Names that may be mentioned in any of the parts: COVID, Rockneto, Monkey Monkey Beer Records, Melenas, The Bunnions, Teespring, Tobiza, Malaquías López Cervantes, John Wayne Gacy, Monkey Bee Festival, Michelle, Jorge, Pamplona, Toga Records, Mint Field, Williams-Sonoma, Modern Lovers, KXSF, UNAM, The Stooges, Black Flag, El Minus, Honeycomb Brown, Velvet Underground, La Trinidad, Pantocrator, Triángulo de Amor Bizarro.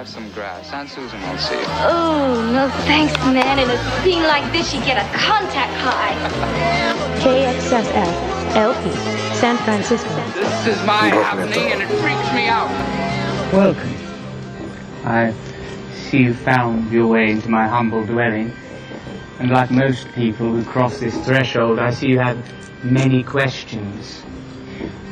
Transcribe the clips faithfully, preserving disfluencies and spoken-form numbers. Have some grass. Aunt Susan won't see you. Oh, no thanks, man. In a scene like this, you get a contact high. K X S F, L P, San Francisco. This is my happening, and it freaks me out. Welcome. I see you found your way into my humble dwelling. And like most people who cross this threshold, I see you have many questions.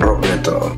Rock metal.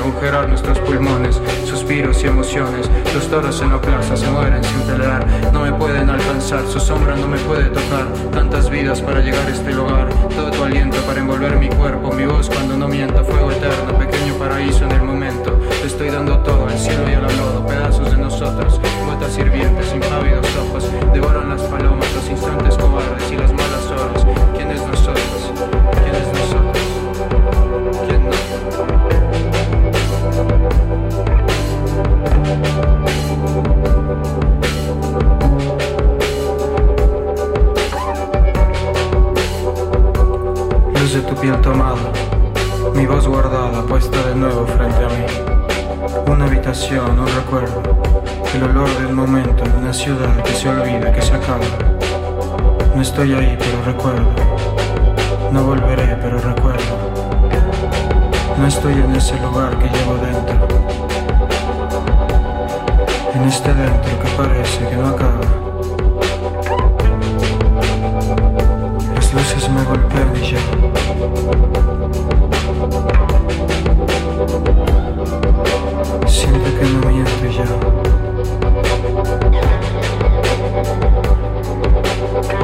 Agujerar nuestros pulmones, suspiros y emociones. Los toros en la plaza se mueren sin pelear. No me pueden alcanzar, su sombra no me puede tocar. Tantas vidas para llegar a este lugar. Todo tu aliento para envolver mi cuerpo. Mi voz cuando no mienta, fuego eterno. Pequeño paraíso en el momento. Te estoy dando todo, el cielo y el lodo. Pedazos de nosotros, gotas hirvientes, impávidos ojos. Devoran las palomas, los instantes cobardes y las malas horas. ¿Quién es nosotros? ¿Quién es nosotros? ¿Quién no? Luz de tu piel tomada, mi voz guardada, puesta de nuevo frente a mí. Una habitación, un recuerdo. el olor del momento, una ciudad que se olvida, que se acaba. No estoy ahí, pero recuerdo. No volveré, pero recuerdo. No estoy en ese lugar que llevo dentro. En este dentro que parece que no acaba. Las luces me golpean y ya. Siento que no miento y ya.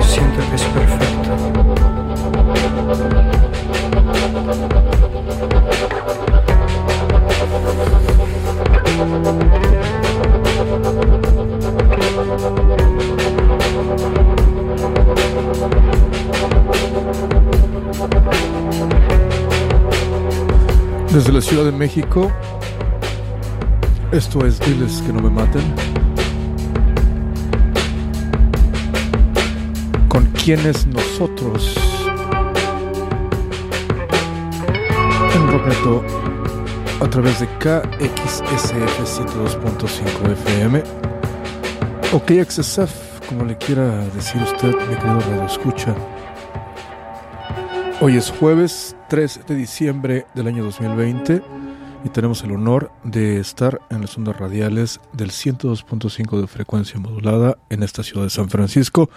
Siento que es perfecto. Desde la Ciudad de México, esto es Diles que no me maten, con quienes nosotros en Rockneto a través de K X S F ciento dos punto cinco F M o K X S F, como le quiera decir usted, mi querido radio escucha. Hoy es jueves tres de diciembre del año dos mil veinte y tenemos el honor de estar en las ondas radiales del ciento dos punto cinco de frecuencia modulada en esta ciudad de San Francisco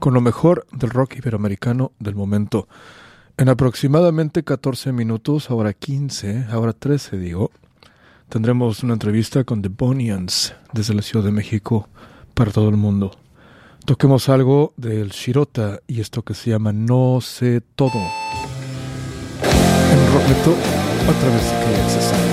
con lo mejor del rock iberoamericano del momento. En aproximadamente catorce minutos, ahora quince, ahora trece digo, tendremos una entrevista con The Bunnions desde la Ciudad de México para todo el mundo. Toquemos algo del Shirota y esto que se llama No Sé Todo. En Rockneto, a través de K X S F.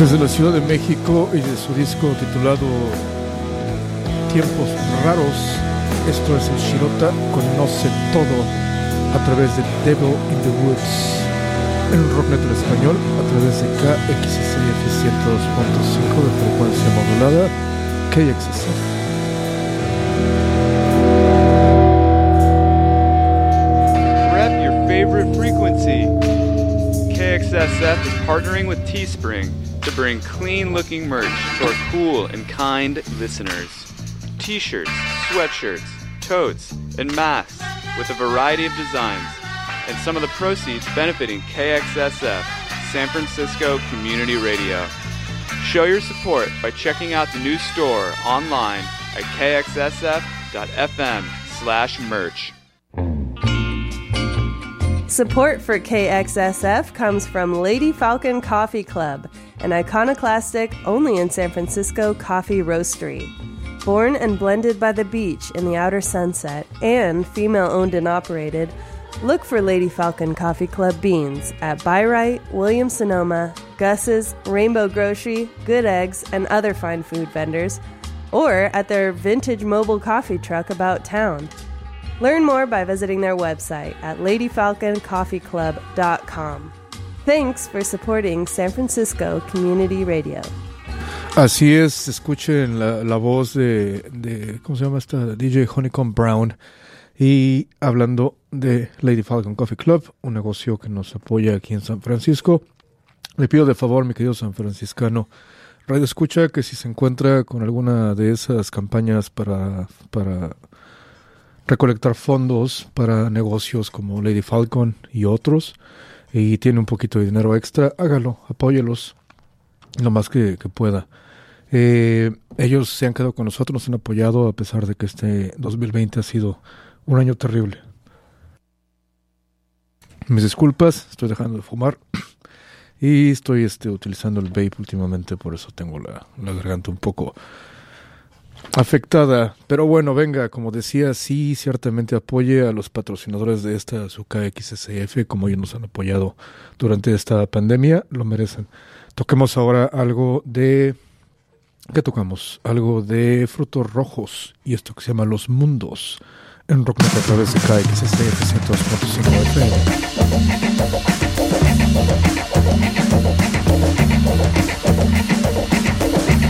Desde la Ciudad de México y de su disco titulado Tiempos Raros, esto es el Shirota Conoce Todo a través de Devil in the Woods, en un rock metal español a través de K X S F ciento dos punto cinco de frecuencia modulada, K X S F. K X S F is partnering with Teespring to bring clean-looking merch to our cool and kind listeners. T-shirts, sweatshirts, totes, and masks with a variety of designs, and some of the proceeds benefiting K X S F, San Francisco Community Radio. Show your support by checking out the new store online at k x s f dot f m slash merch. Support for K X S F comes from Lady Falcon Coffee Club, an iconoclastic, only in San Francisco coffee roastery. Born and blended by the beach in the outer sunset and female-owned and operated, look for Lady Falcon Coffee Club beans at Byright, Williams-Sonoma, Gus's, Rainbow Grocery, Good Eggs, and other fine food vendors, or at their vintage mobile coffee truck about town. Learn more by visiting their website at lady falcon coffee club dot com. Thanks for supporting San Francisco Community Radio. Así es, escuchen la, la voz de, de, ¿cómo se llama esta? D J Honeycomb Brown. Y hablando de Lady Falcon Coffee Club, un negocio que nos apoya aquí en San Francisco. Le pido de favor, mi querido san franciscano radio escucha, que si se encuentra con alguna de esas campañas para... para recolectar fondos para negocios como Lady Falcon y otros, y tiene un poquito de dinero extra, hágalo, apóyelos lo más que, que pueda. Eh, ellos se han quedado con nosotros, nos han apoyado a pesar de que este dos mil veinte ha sido un año terrible. Mis disculpas, estoy dejando de fumar y estoy este, utilizando el vape últimamente, por eso tengo la, la garganta un poco afectada, pero bueno, venga, como decía, sí, ciertamente apoye a los patrocinadores de esta su K X S F, como ellos nos han apoyado durante esta pandemia, lo merecen. Toquemos ahora algo de... ¿Qué tocamos? Algo de Frutos Rojos, y esto que se llama Los Mundos, en Rock Metal a través de K X S F ciento dos punto cinco F M.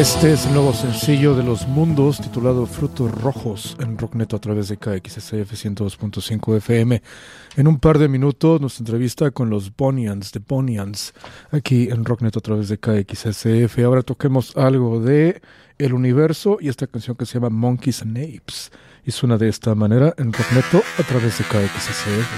Este es el nuevo sencillo de Los Mundos titulado Frutos Rojos en Rockneto a través de K X S F ciento dos punto cinco F M. En un par de minutos nos entrevista con los Bunnions, The Bunnions, aquí en Rockneto a través de K X S F. Ahora toquemos algo de El Universo y esta canción que se llama Monkeys and Apes. Y suena de esta manera en Rockneto a través de K X S F.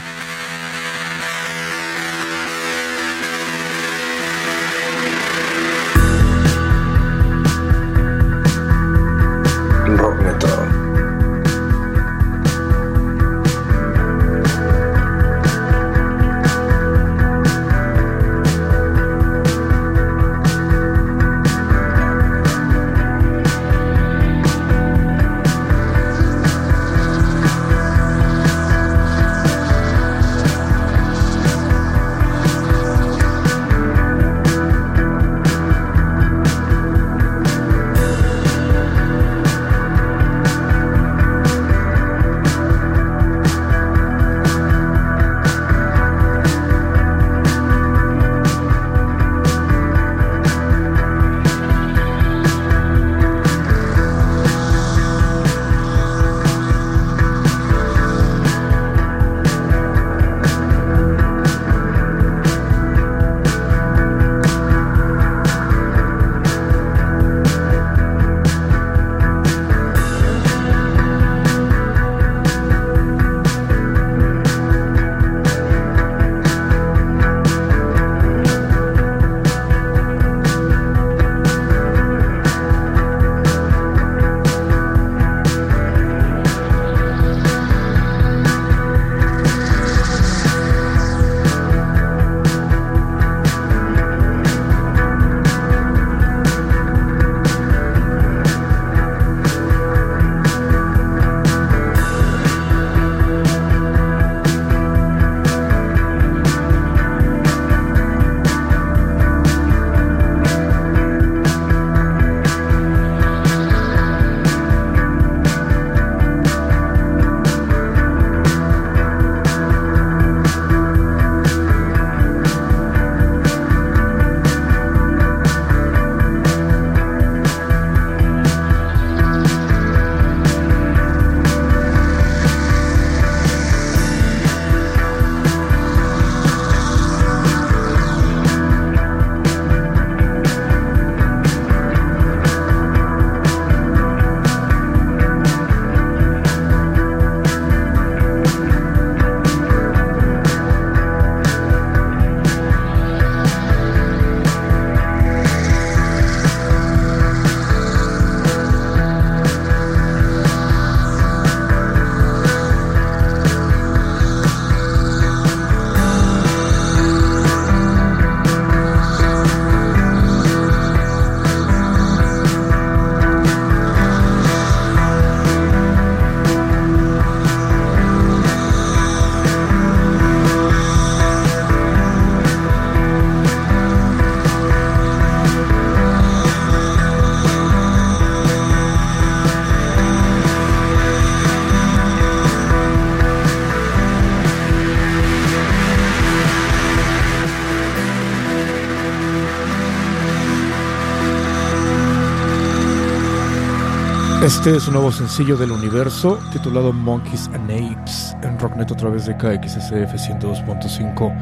Este es un nuevo sencillo del Universo titulado Monkeys and Apes en Rockneto a través de K X S F ciento dos punto cinco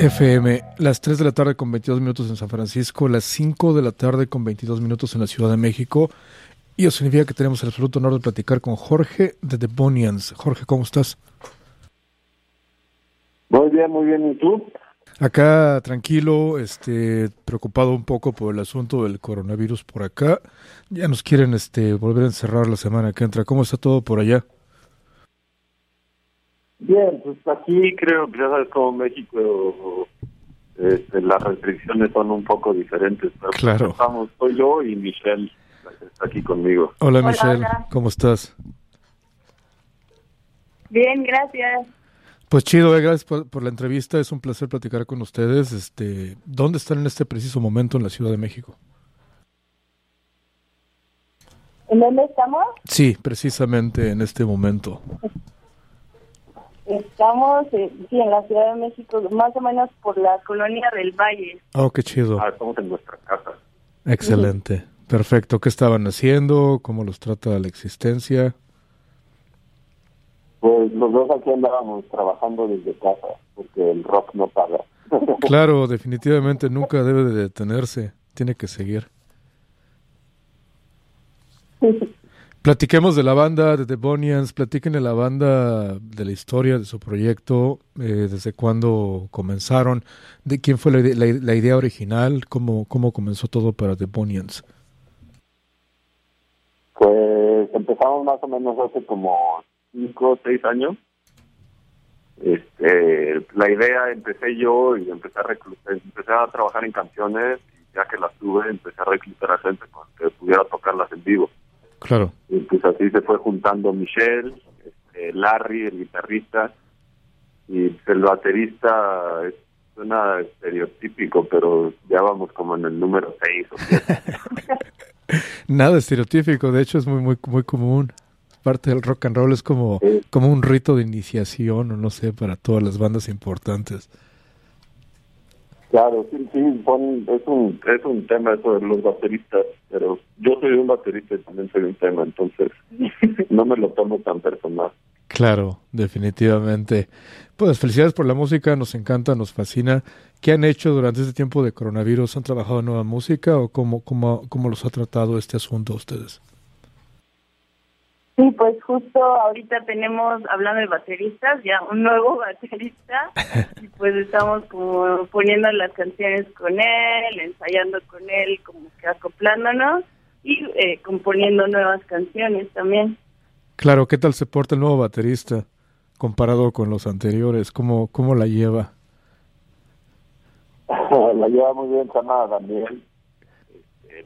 F M. Las tres de la tarde con veintidós minutos en San Francisco, las cinco de la tarde con veintidós minutos en la Ciudad de México. Y eso significa que tenemos el absoluto honor de platicar con Jorge de The Bunnions. Jorge, ¿cómo estás? Muy bien, muy bien. ¿Y tú? Acá tranquilo, este, preocupado un poco por el asunto del coronavirus por acá. Ya nos quieren este, volver a encerrar la semana que entra. ¿Cómo está todo por allá? Bien, pues aquí creo que ya sabes cómo México, este, las restricciones son un poco diferentes. Pero claro. Estamos, soy yo y Michelle, la que está aquí conmigo. Hola, hola Michelle, hola. ¿Cómo estás? Bien, gracias. Pues chido, eh, gracias por, por la entrevista, es un placer platicar con ustedes. Este, ¿dónde están en este preciso momento en la Ciudad de México? ¿En dónde estamos? Sí, precisamente en este momento. Estamos eh, sí, en la Ciudad de México, más o menos por la colonia del Valle. Oh, qué chido. Ah, estamos en nuestra casa. Excelente. Sí. Perfecto. ¿Qué estaban haciendo? ¿Cómo los trata la existencia? Pues los dos aquí andábamos trabajando desde casa, porque el rock no paga. Claro, definitivamente nunca debe de detenerse, tiene que seguir. Platiquemos de la banda, de The Bunnions, platiquen de la banda, de la historia de su proyecto, eh, desde cuándo comenzaron, de quién fue la, la, la idea original, cómo, cómo comenzó todo para The Bunnions. Pues empezamos más o menos hace como cinco o seis años. Este, la idea empecé yo y empecé a reclutar, empecé a trabajar en canciones y ya que las tuve empecé a reclutar a gente con que pudiera tocarlas en vivo. Claro. Y pues así se fue juntando Michelle, este, Larry, el guitarrista, y el baterista suena estereotípico, pero ya vamos como en el número seis o siete. Nada estereotípico, de hecho es muy muy muy común. Parte del rock and roll es como, sí. como un rito de iniciación, o no sé, para todas las bandas importantes. Claro, sí, sí, son, es un es un tema eso de los bateristas, pero yo soy un baterista y también soy un tema, entonces no me lo tomo tan personal. Claro, definitivamente. Pues felicidades por la música, nos encanta, nos fascina. ¿Qué han hecho durante este tiempo de coronavirus? ¿Han trabajado en nueva música o cómo, cómo, cómo los ha tratado este asunto a ustedes? Sí, pues justo ahorita tenemos, hablando de bateristas, ya un nuevo baterista, y pues estamos como poniendo las canciones con él, ensayando con él, como que acoplándonos, y eh, componiendo nuevas canciones también. Claro, ¿qué tal se porta el nuevo baterista comparado con los anteriores? ¿Cómo, cómo la lleva? La lleva muy bien, chamada también.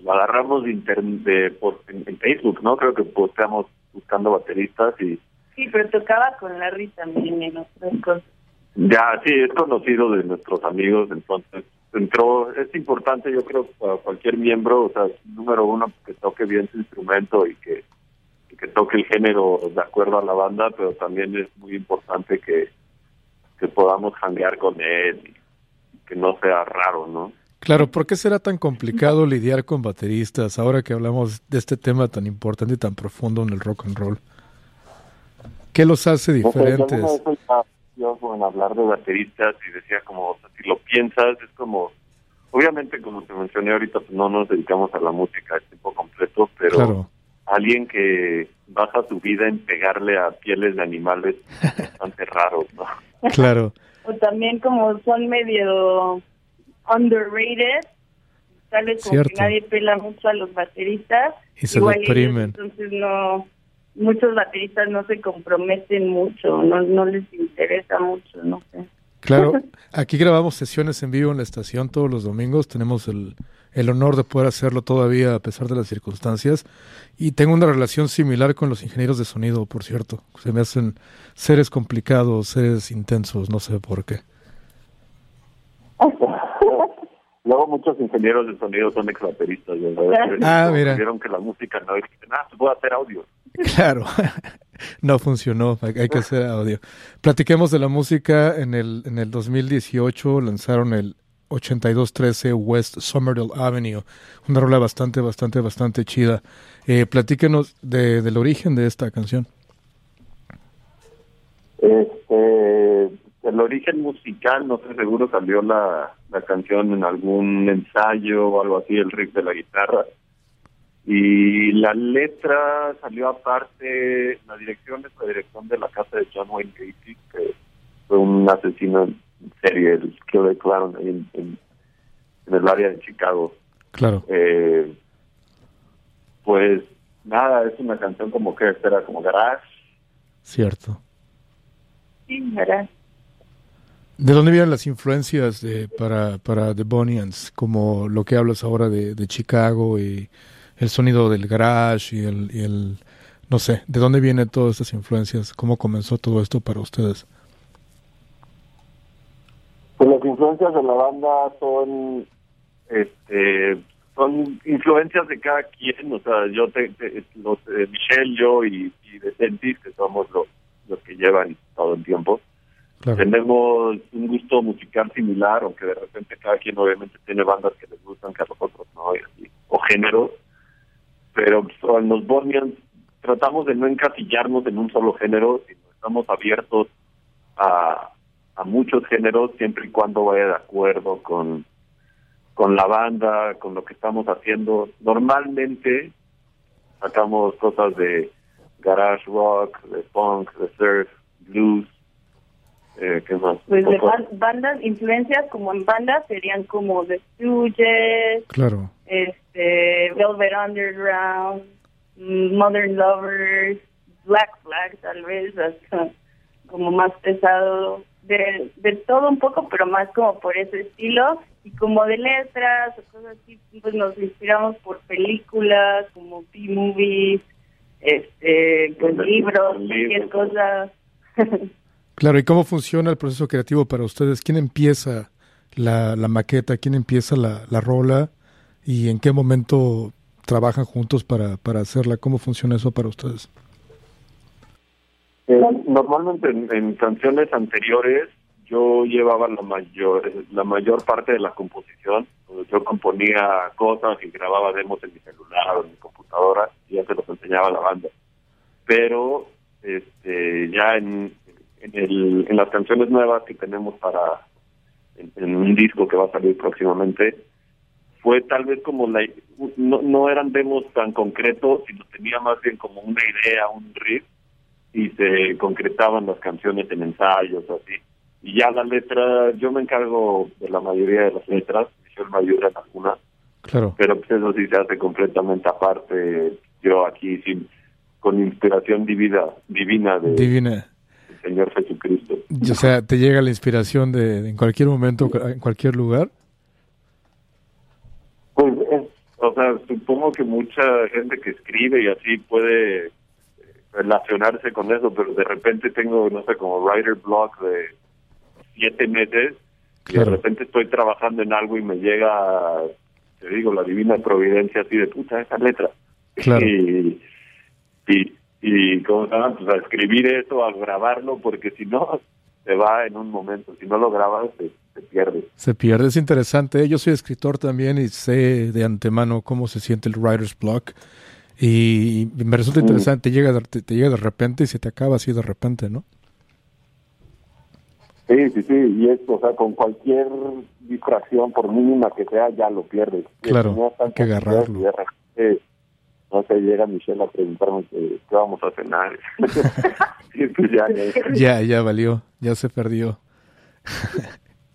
Lo agarramos de internet, de, por, en, en Facebook, ¿no? Creo que posteamos buscando bateristas y... Sí, pero tocaba con Larry también en otras cosas. Ya, sí, es conocido de nuestros amigos, entonces entró... Es importante, yo creo, para cualquier miembro, o sea, número uno, que toque bien su instrumento y que, y que toque el género de acuerdo a la banda, pero también es muy importante que, que podamos janguear con él y que no sea raro, ¿no? Claro, ¿por qué será tan complicado lidiar con bateristas ahora que hablamos de este tema tan importante y tan profundo en el rock and roll? ¿Qué los hace diferentes? No sé, yo no soy capaz de hablar de bateristas y decía como, o sea, si lo piensas, es como, obviamente como te mencioné ahorita, pues no nos dedicamos a la música a tiempo completo, pero claro, alguien que basa su vida en pegarle a pieles de animales es bastante raro, ¿no? Claro. O también como son medio... underrated, tal vez como que nadie pela mucho a los bateristas y se igual ellos, entonces no, muchos bateristas no se comprometen mucho, no, no les interesa mucho, no sé. Claro, aquí grabamos sesiones en vivo en la estación todos los domingos, tenemos el, el honor de poder hacerlo todavía a pesar de las circunstancias, y tengo una relación similar con los ingenieros de sonido, por cierto, se me hacen seres complicados, seres intensos, no sé por qué. Luego muchos ingenieros de sonido son ex-bateristas, ¿verdad? Ah, mira. Vieron que la música no existe, nada, se puede hacer audio. Claro, no funcionó, hay que hacer audio. Platiquemos de la música, en el en el dos mil dieciocho lanzaron el ochenta y dos trece West Somerdale Avenue, una rola bastante, bastante, bastante chida. Eh, platíquenos de, del origen de esta canción. Este... El origen musical, no sé, seguro salió la, la canción en algún ensayo o algo así, el riff de la guitarra. Y la letra salió aparte, la dirección es la dirección de la casa de John Wayne Gacy, que fue un asesino en serie, el que lo declararon ahí en, en, en el área de Chicago. Claro. Eh, pues nada, es una canción como que era como garage. Cierto. Sí, garage. ¿De dónde vienen las influencias de, para, para The Bunnions? Como lo que hablas ahora de, de Chicago y el sonido del garage y el, y el... No sé, ¿de dónde vienen todas estas influencias? ¿Cómo comenzó todo esto para ustedes? Pues las influencias de la banda son... este son influencias de cada quien. O sea, yo te, te, los, eh, Michelle, yo y, y Decentis, que somos los, los que llevan todo el tiempo. Claro. Tenemos un gusto musical similar, aunque de repente cada quien obviamente tiene bandas que les gustan que a nosotros, ¿no? Y así, o géneros, pero en los Bunnions tratamos de no encasillarnos en un solo género, sino estamos abiertos a, a muchos géneros, siempre y cuando vaya de acuerdo con, con la banda, con lo que estamos haciendo. Normalmente sacamos cosas de garage rock, de punk, de surf, blues, eh, ¿qué más? Pues de ban- bandas, influencias como en bandas serían como The Stooges, claro, este, Velvet Underground, Modern Lovers, Black Flag tal vez, hasta como más pesado, de, de todo un poco, pero más como por ese estilo, y como de letras o cosas así, pues nos inspiramos por películas, como B-movies, este, con sí, libros, cualquier cosa. Claro, ¿y cómo funciona el proceso creativo para ustedes? ¿Quién empieza la, la maqueta? ¿Quién empieza la, la rola? ¿Y en qué momento trabajan juntos para, para hacerla? ¿Cómo funciona eso para ustedes? Eh, normalmente en, en canciones anteriores yo llevaba la mayor la mayor parte de la composición. Yo componía cosas y grababa demos en mi celular o en mi computadora y ya se los enseñaba a la banda. Pero este ya en en, el, en las canciones nuevas que tenemos para en, en un disco que va a salir próximamente, fue tal vez como la no, no eran demos tan concretos, sino tenía más bien como una idea, un riff, y se concretaban las canciones en ensayos así. Y ya la letra, yo me encargo de la mayoría de las letras, Michelle me ayuda en algunas, claro, pero pues eso sí se hace completamente aparte, yo aquí sin, con inspiración divina, divina de divina. El Señor Jesucristo. O sea, ¿te llega la inspiración de, de en cualquier momento, en cualquier lugar? Pues, es, o sea, supongo que mucha gente que escribe y así puede relacionarse con eso, pero de repente tengo, no sé, como writer block de siete meses, claro, y de repente estoy trabajando en algo y me llega, te digo, la divina providencia así de puta, esa letra, claro, y, y, y ¿cómo se llama? Pues a escribir eso, a grabarlo, porque si no se va en un momento, si no lo grabas se, se pierde. Se pierde, es interesante. Yo soy escritor también y sé de antemano cómo se siente el writer's block y me resulta interesante, mm. llega, te, te llega de repente y se te acaba así de repente, ¿no? Sí, sí, sí, y es, o sea, con cualquier distracción, por mínima que sea, ya lo pierdes. Claro, no hay que agarrarlo. Tierra, eh, no sé, llega Michelle a preguntarme qué vamos a cenar. Sí, pues ya, ya. ya, ya valió, ya se perdió.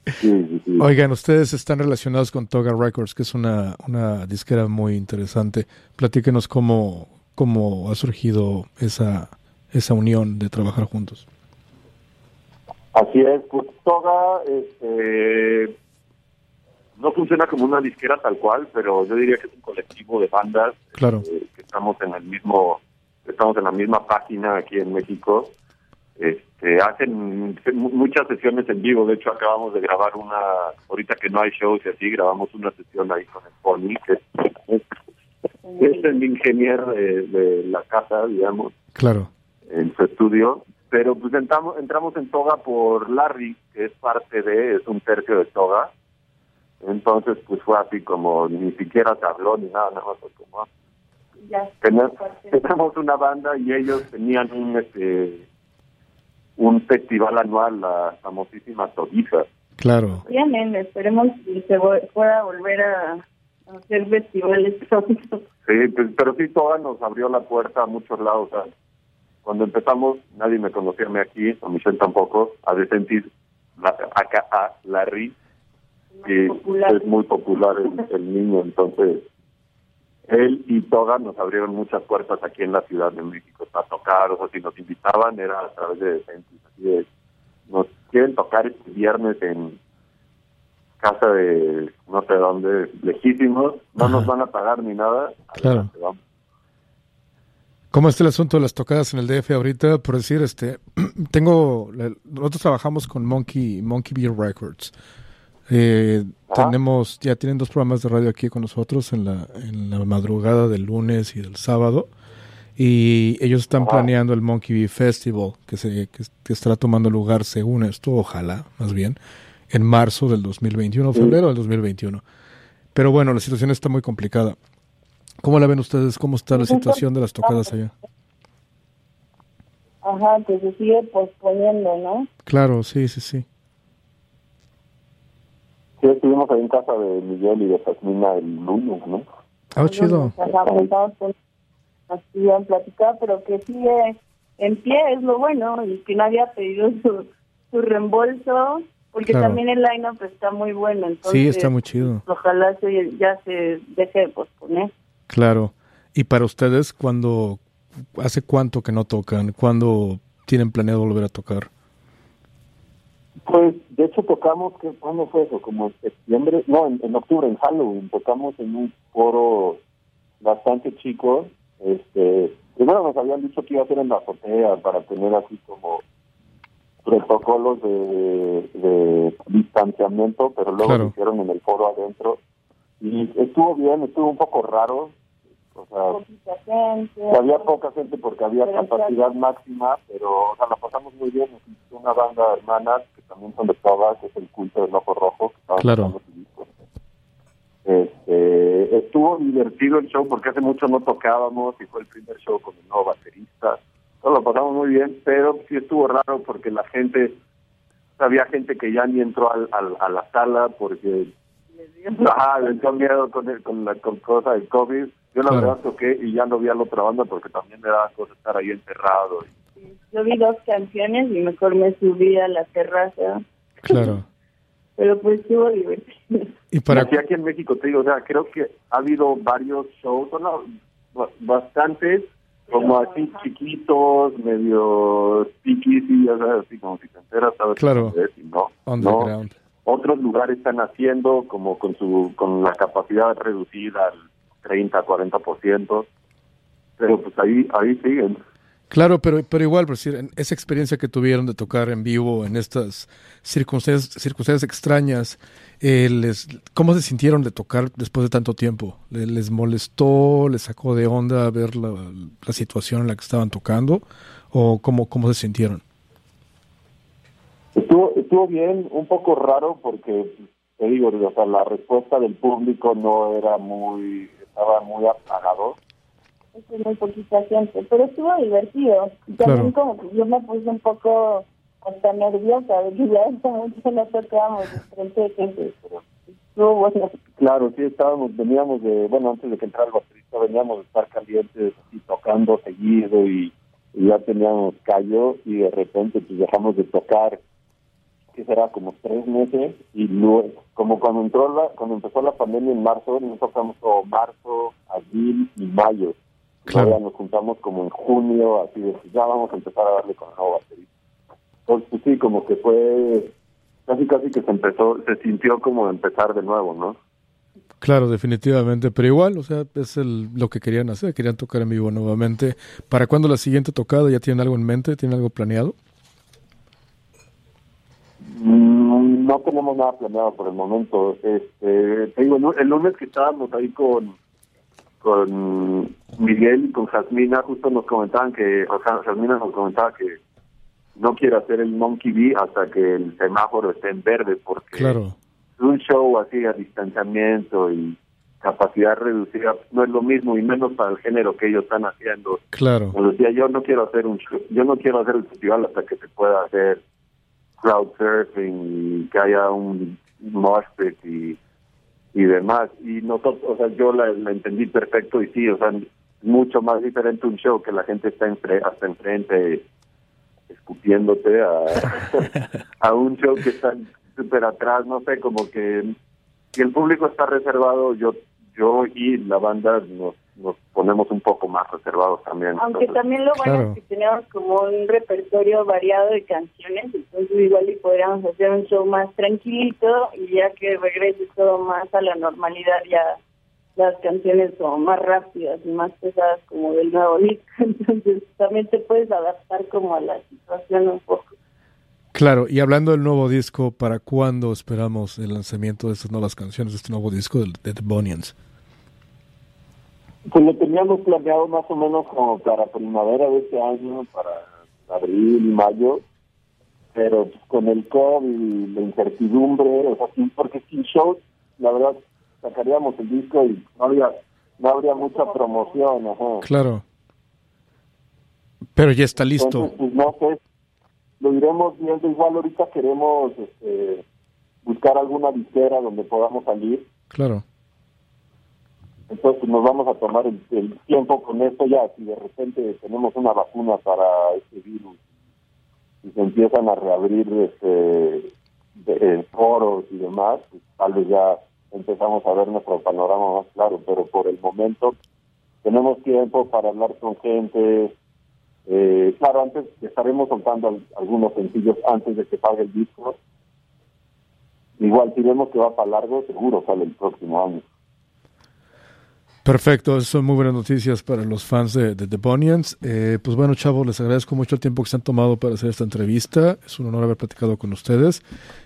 Sí, sí, sí. Oigan, ustedes están relacionados con Toga Records, que es una, una disquera muy interesante. Platíquenos cómo, cómo ha surgido esa, esa unión de trabajar juntos. Así es, pues Toga este, no funciona como una disquera tal cual, pero yo diría que es un colectivo de bandas, claro, eh, que estamos en el mismo, estamos en la misma página aquí en México. Este, hacen muchas sesiones en vivo, de hecho acabamos de grabar una, ahorita que no hay shows y así, grabamos una sesión ahí con el Pony, que es, es el ingeniero de, de la casa, digamos, claro, en su estudio. Pero pues entramos, entramos en Toga por Larry, que es parte de, es un tercio de Toga. Entonces pues fue así como, ni siquiera se habló ni nada, nada más fue como... Ya, tenemos, tenemos una banda y ellos tenían un este un festival anual, la famosísima Tobiza. Claro. Bien, esperemos que se pueda volver a hacer festivales pronto. Sí, pues, pero sí, Toga nos abrió la puerta a muchos lados, ¿sabes? Cuando empezamos, nadie me conocía a mí aquí, a Michelle tampoco, a de sentir la, acá a Larry, que popular. Es muy popular el, el niño, entonces él y Toga nos abrieron muchas puertas aquí en la Ciudad de México para tocar, o sea, si nos invitaban era a través de Decentis, así de, nos quieren tocar este viernes en casa de no sé dónde, lejísimos, no, ajá, nos van a pagar ni nada, claro, vamos. ¿Cómo está el asunto de las tocadas en el D F ahorita? Por decir, este, tengo, nosotros trabajamos con Monkey Monkey Beer Records. Eh, tenemos, ya tienen dos programas de radio aquí con nosotros en la, en la madrugada del lunes y del sábado. Y ellos están, ajá, planeando el Monkey Bee Festival, que se que, que estará tomando lugar, según esto, ojalá, más bien, en marzo del dos mil veintiuno, febrero del dos mil veintiuno. Pero bueno, la situación está muy complicada. ¿Cómo la ven ustedes? ¿Cómo está la situación de las tocadas allá? Ajá, que se sigue posponiendo, ¿no? Claro, sí, sí, sí. Sí, estuvimos ahí en casa de Miguel y de Patrina el lunes, ¿no? Ah, chido. Así han platicado, pero que sigue en pie, es lo bueno, y que nadie ha pedido su, su reembolso, porque claro, también el line-up está muy bueno. Entonces, sí, está muy chido. Ojalá se, ya se deje de posponer. Claro. ¿Y para ustedes, cuando hace cuánto que no tocan? ¿Cuándo tienen planeado volver a tocar? Pues, de hecho, tocamos, que ¿cuándo fue eso? Como en septiembre, no, en, en octubre, en Halloween, tocamos en un foro bastante chico. Este, primero nos habían dicho que iba a ser en la azotea para tener así como protocolos de, de distanciamiento, pero luego claro, lo hicieron en el foro adentro. Y estuvo bien, estuvo un poco raro. O sea, poquita gente, había poca gente porque había capacidad claro, máxima, pero o sea, la pasamos muy bien. Nos hizo una banda de hermanas que también son de Toga, que es el culto del ojo rojo. Que claro. Este, estuvo divertido el show porque hace mucho no tocábamos y fue el primer show con el nuevo baterista. Todo lo pasamos muy bien, pero sí estuvo raro porque la gente, había gente que ya ni entró al, al, a la sala porque ajá, les dio miedo con, el, con la con cosa del COVID. Yo la claro, verdad toqué y ya no vi a la otra banda porque también me daba cosa estar ahí encerrado. Y... yo vi dos canciones y mejor me subí a la terraza. Claro. Pero pues estuvo divertido. Y para... aquí, aquí en México, te digo, o sea, creo que ha habido varios shows, no, bastantes, como pero, así ajá, chiquitos, medio piquis, o sea, así como si te enteras, ¿sabes? Claro, y no, underground. No. Otros lugares están haciendo, como con su con la capacidad reducida al treinta, cuarenta por ciento, pero pues ahí ahí siguen. Claro, pero pero igual, por decir, esa experiencia que tuvieron de tocar en vivo en estas circunstancias circunstancias extrañas, eh, les, ¿cómo se sintieron de tocar después de tanto tiempo? ¿Les, les molestó, les sacó de onda ver la, la situación en la que estaban tocando? ¿O cómo, cómo se sintieron? Estuvo, estuvo bien, un poco raro porque, te digo, o sea, la respuesta del público no era muy, estaba muy apagado. Es muy poquita gente, pero estuvo divertido. También claro, como que yo me puse un poco hasta nerviosa, porque ya hasta mucho no tocábamos frente de gente, pero estuvo bueno. Claro, sí, estábamos, veníamos de, bueno, antes de que entrara el baterista, veníamos de estar calientes, así tocando seguido y, y ya teníamos callo y de repente pues dejamos de tocar, que será como tres meses, y luego, como cuando entró la, cuando empezó la pandemia en marzo, nos tocamos como marzo, abril y mayo. Claro. Ahora nos juntamos como en junio, así de ya vamos a empezar a darle con la nueva batería. Entonces sí, como que fue casi casi que se empezó, se sintió como empezar de nuevo, ¿no? Claro, definitivamente, pero igual, o sea, es el, lo que querían hacer, querían tocar en vivo nuevamente. ¿Para cuándo la siguiente tocada? ¿Ya tienen algo en mente? ¿Tienen algo planeado? No, no tenemos nada planeado por el momento. Este, te digo, el lunes que estábamos ahí con con Miguel y con Jasmina, justo nos comentaban que, o sea, Jasmina nos comentaba que no quiere hacer el Monkey Bee hasta que el semáforo esté en verde, porque claro, es un show así a distanciamiento y capacidad reducida, no es lo mismo, y menos para el género que ellos están haciendo. Claro. Nos decía, yo no quiero hacer un show, yo no quiero hacer el festival hasta que se pueda hacer crowd surfing y que haya un mosh pit y y demás, y nosotros, o sea, yo la, la entendí perfecto, y sí, o sea, mucho más diferente un show que la gente está enfre- hasta enfrente escupiéndote a, a un show que está súper atrás, no sé, como que si el público está reservado, yo yo y la banda nos nos ponemos un poco más reservados también. Aunque entonces, también lo bueno claro, es que tenemos como un repertorio variado de canciones, entonces igual y podríamos hacer un show más tranquilito y ya que regrese todo más a la normalidad, ya las canciones como más rápidas y más pesadas como del nuevo disco, entonces también te puedes adaptar como a la situación un poco. Claro, y hablando del nuevo disco, ¿para cuándo esperamos el lanzamiento de estas nuevas canciones, de este nuevo disco de The Bunnions? Pues lo teníamos planeado más o menos como para primavera de este año, para abril, mayo, pero pues con el COVID, la incertidumbre, o sea, porque sin shows, la verdad, sacaríamos el disco y no había no habría mucha promoción. Ajá. Claro. Pero ya está listo. Entonces, pues no sé, lo iremos viendo. Igual ahorita queremos este, buscar alguna disquera donde podamos salir. Claro. Entonces pues, nos vamos a tomar el, el tiempo con esto ya. Si de repente tenemos una vacuna para este virus y se empiezan a reabrir este, de, foros y demás, pues, tal vez ya empezamos a ver nuestro panorama más claro. Pero por el momento tenemos tiempo para hablar con gente. Eh, claro, antes estaremos soltando al, algunos sencillos antes de que salga el disco. Igual si vemos que va para largo, seguro sale el próximo año. Perfecto, son muy buenas noticias para los fans de, de The Bunnions. Eh, pues bueno, chavos, les agradezco mucho el tiempo que se han tomado para hacer esta entrevista. Es un honor haber platicado con ustedes.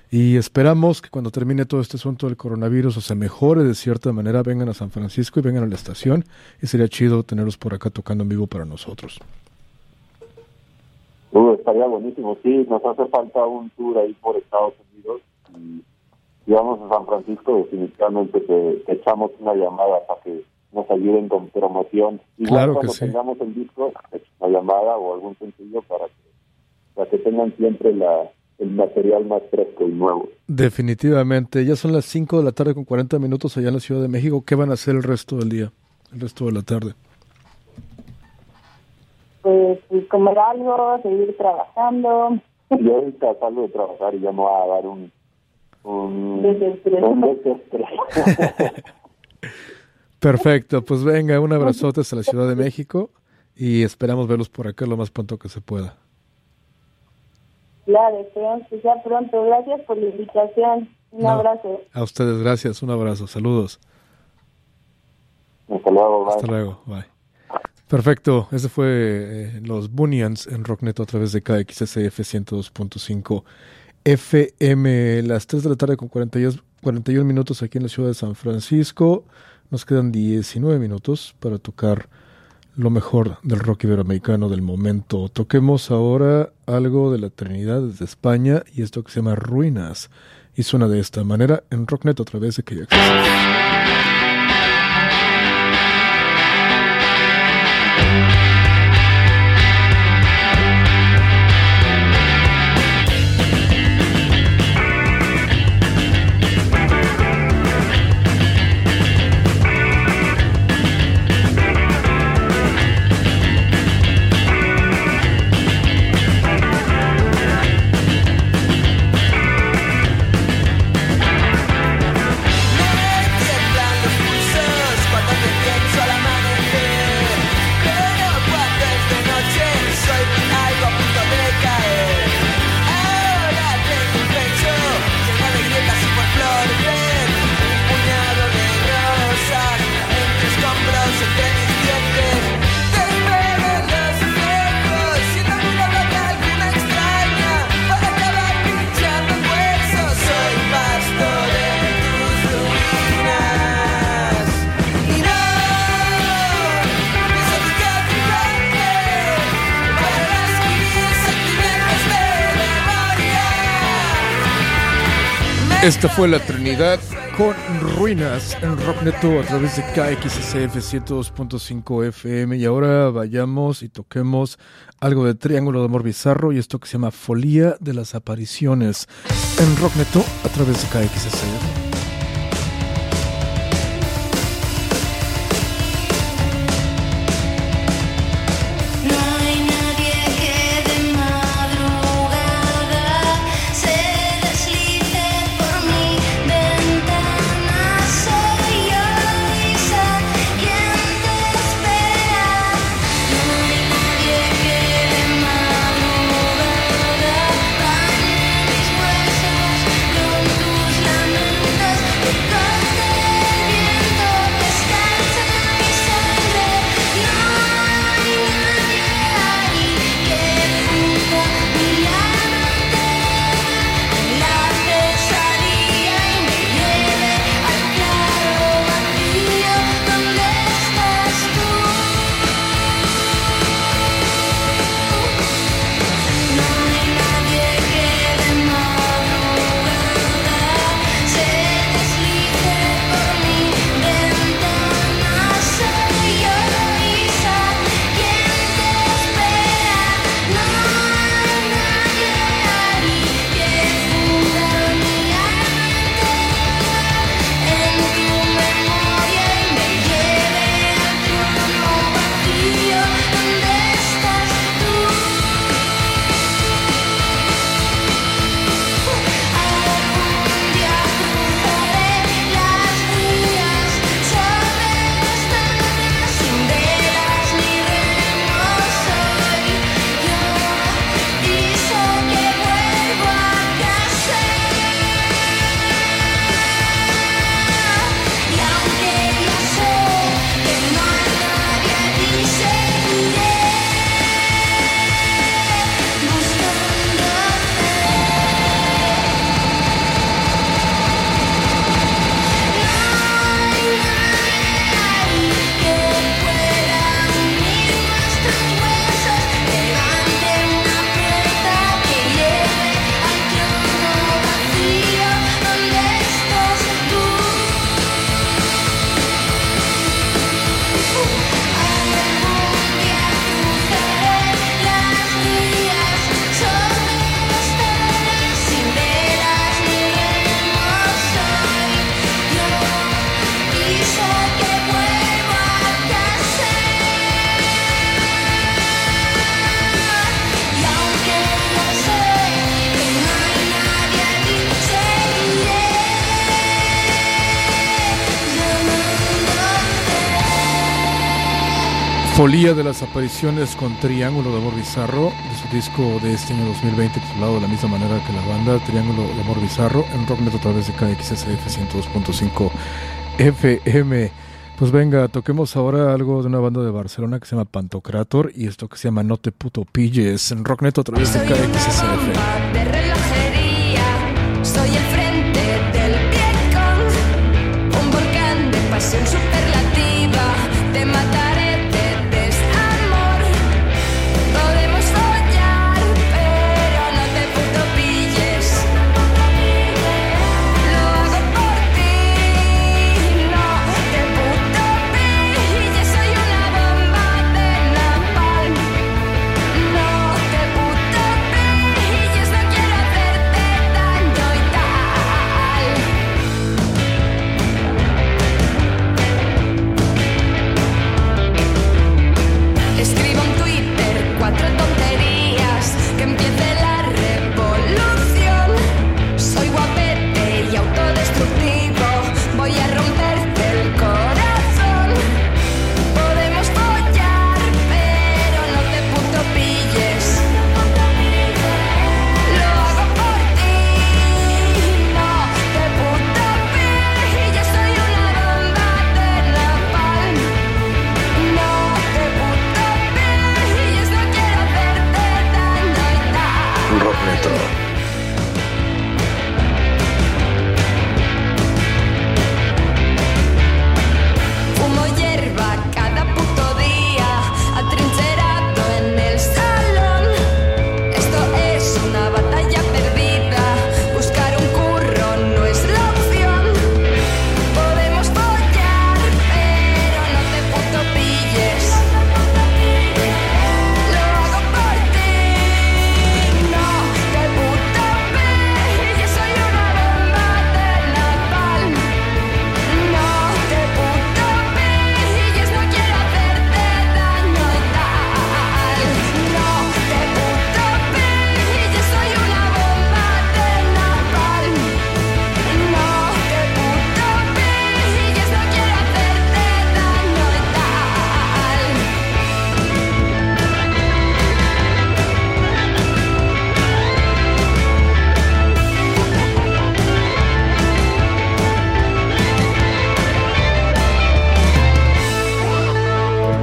Y esperamos que cuando termine todo este asunto del coronavirus o se mejore de cierta manera, vengan a San Francisco y vengan a la estación. Y sería chido tenerlos por acá tocando en vivo para nosotros. Uh, estaría buenísimo, sí, nos hace falta un tour ahí por Estados Unidos y si vamos a San Francisco definitivamente te, te echamos una llamada para que nos ayuden con promoción. Igual claro cuando que sí. Tengamos el disco, una llamada o algún sencillo para que, para que tengan siempre la, el material más fresco y nuevo. Definitivamente, ya son las cinco de la tarde con cuarenta minutos allá en la Ciudad de México. ¿Qué van a hacer el resto del día, el resto de la tarde? Pues, pues comer algo, seguir trabajando. Yo ahorita salgo de trabajar y ya me va a dar un... un desestrés. Un desestrés. Perfecto, pues venga, un abrazote hasta la Ciudad de México y esperamos verlos por acá lo más pronto que se pueda. Claro, esperamos que sea pronto. Gracias por la invitación. Un no, abrazo. A ustedes, gracias. Un abrazo. Saludos. Hasta luego, bye. Hasta luego, bye. Perfecto, ese fue eh, los Bunnions en Rockneto a través de K X S F ciento dos punto cinco F M, las tres de la tarde con cuarenta y uno minutos aquí en la ciudad de San Francisco. Nos quedan diecinueve minutos para tocar lo mejor del rock iberoamericano del momento. Toquemos ahora algo de La Trinidad desde España y esto que se llama Ruinas y suena de esta manera en Rockneto a través de K X S F. Esta fue La Trinidad con Ruinas en Rockneto a través de K X S F ciento dos punto cinco F M. Y ahora vayamos y toquemos algo de Triángulo de Amor Bizarro y esto que se llama Folía de las Apariciones en Rockneto a través de K X S F. folía de las apariciones con Triángulo de Amor Bizarro, de su disco de este año dos mil veinte titulado de la misma manera que la banda, Triángulo de Amor Bizarro, en Rocknet a través de K X S F ciento dos punto cinco F M. Pues venga, toquemos ahora algo de una banda de Barcelona que se llama Pantocrator y esto que se llama No te puto pilles, en Rocknet a través de K X S F.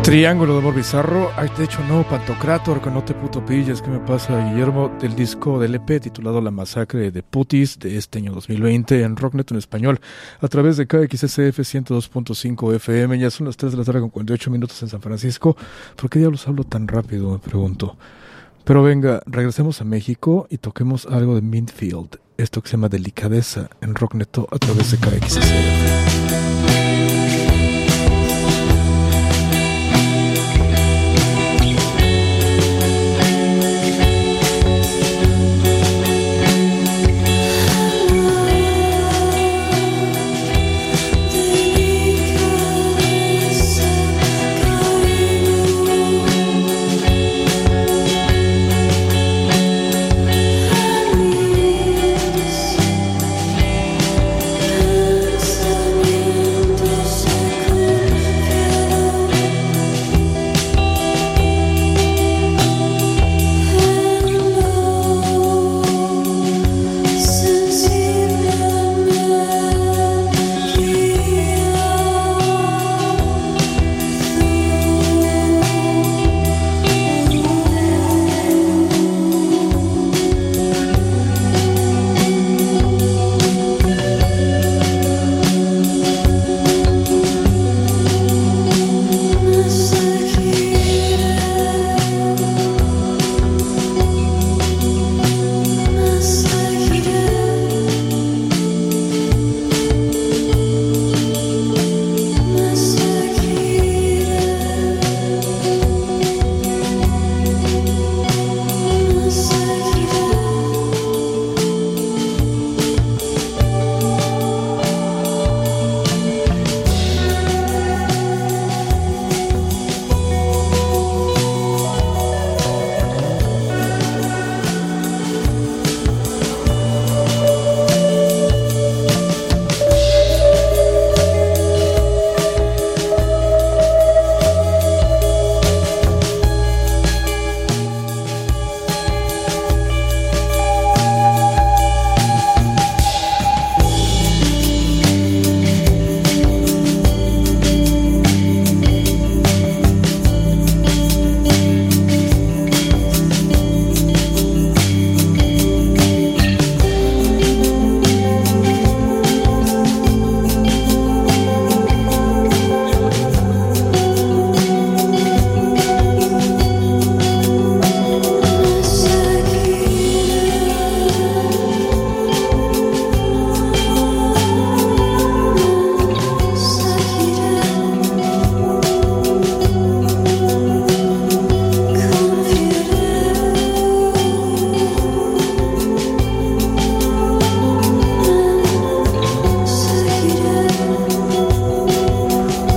Triángulo de Amor Bizarro, ay, de hecho no, Pantocrator, que no te puto pilles, ¿qué me pasa, Guillermo? Del disco del E P titulado La Masacre de Putis de este año dos mil veinte en Rocknet en español a través de K X S F ciento dos punto cinco F M. Ya son las tres de la tarde con cuarenta y ocho minutos en San Francisco. ¿Por qué diablos hablo tan rápido? Me pregunto. Pero venga, regresemos a México y toquemos algo de Mint Field, esto que se llama Delicadeza en Rocknet a través de K X S F. Thank you.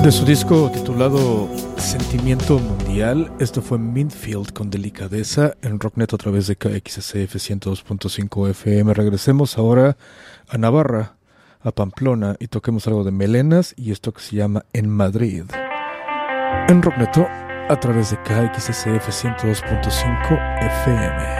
De su disco titulado Sentimiento Mundial, esto fue Mint Field con Delicadeza en Rocknet a través de K X S F ciento dos punto cinco F M. Regresemos ahora a Navarra, a Pamplona, y toquemos algo de Melenas y esto que se llama En Madrid. En Rocknet a través de K X S F ciento dos punto cinco F M.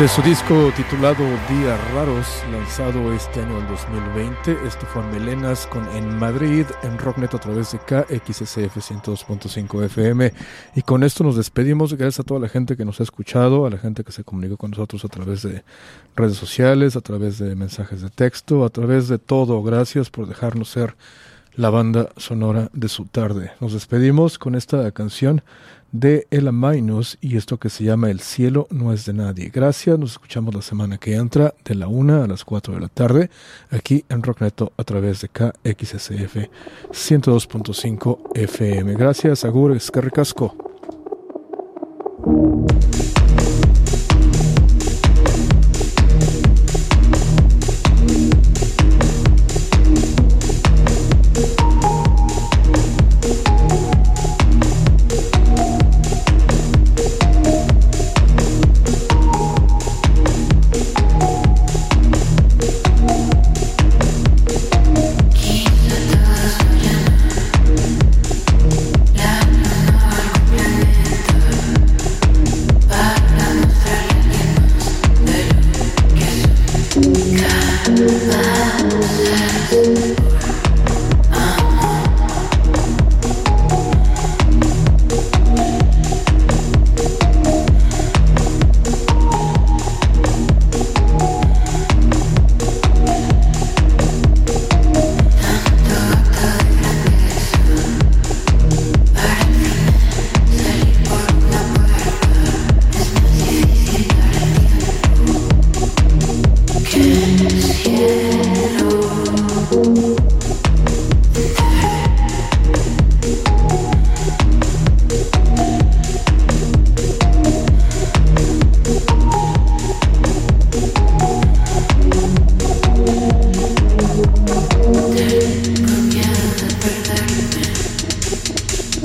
De su disco titulado Días Raros, lanzado este año en dos mil veinte, esto fue Melenas con En Madrid en Rocknet a través de K X S F ciento dos punto cinco F M. Y con esto nos despedimos. Gracias a toda la gente que nos ha escuchado, a la gente que se comunicó con nosotros a través de redes sociales, a través de mensajes de texto, a través de todo. Gracias por dejarnos ser la banda sonora de su tarde. Nos despedimos con esta canción de El Minus y esto que se llama El Cielo No Es de Nadie. Gracias, nos escuchamos la semana que entra de la una a las cuatro de la tarde aquí en Rocknet a través de K X S F ciento dos punto cinco F M. Gracias, agur, eskerrik asko.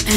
We'll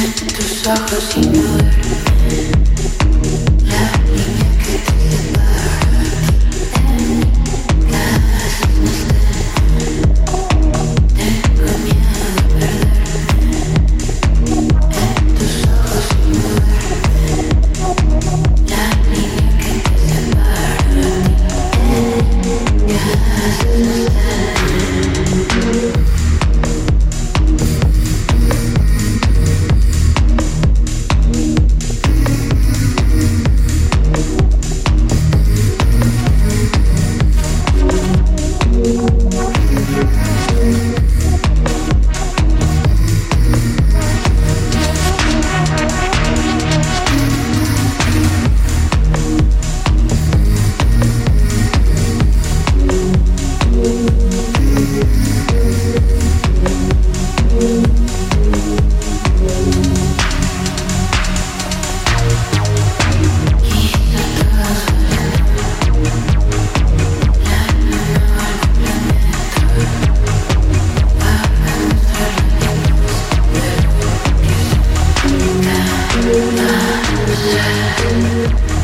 be right back.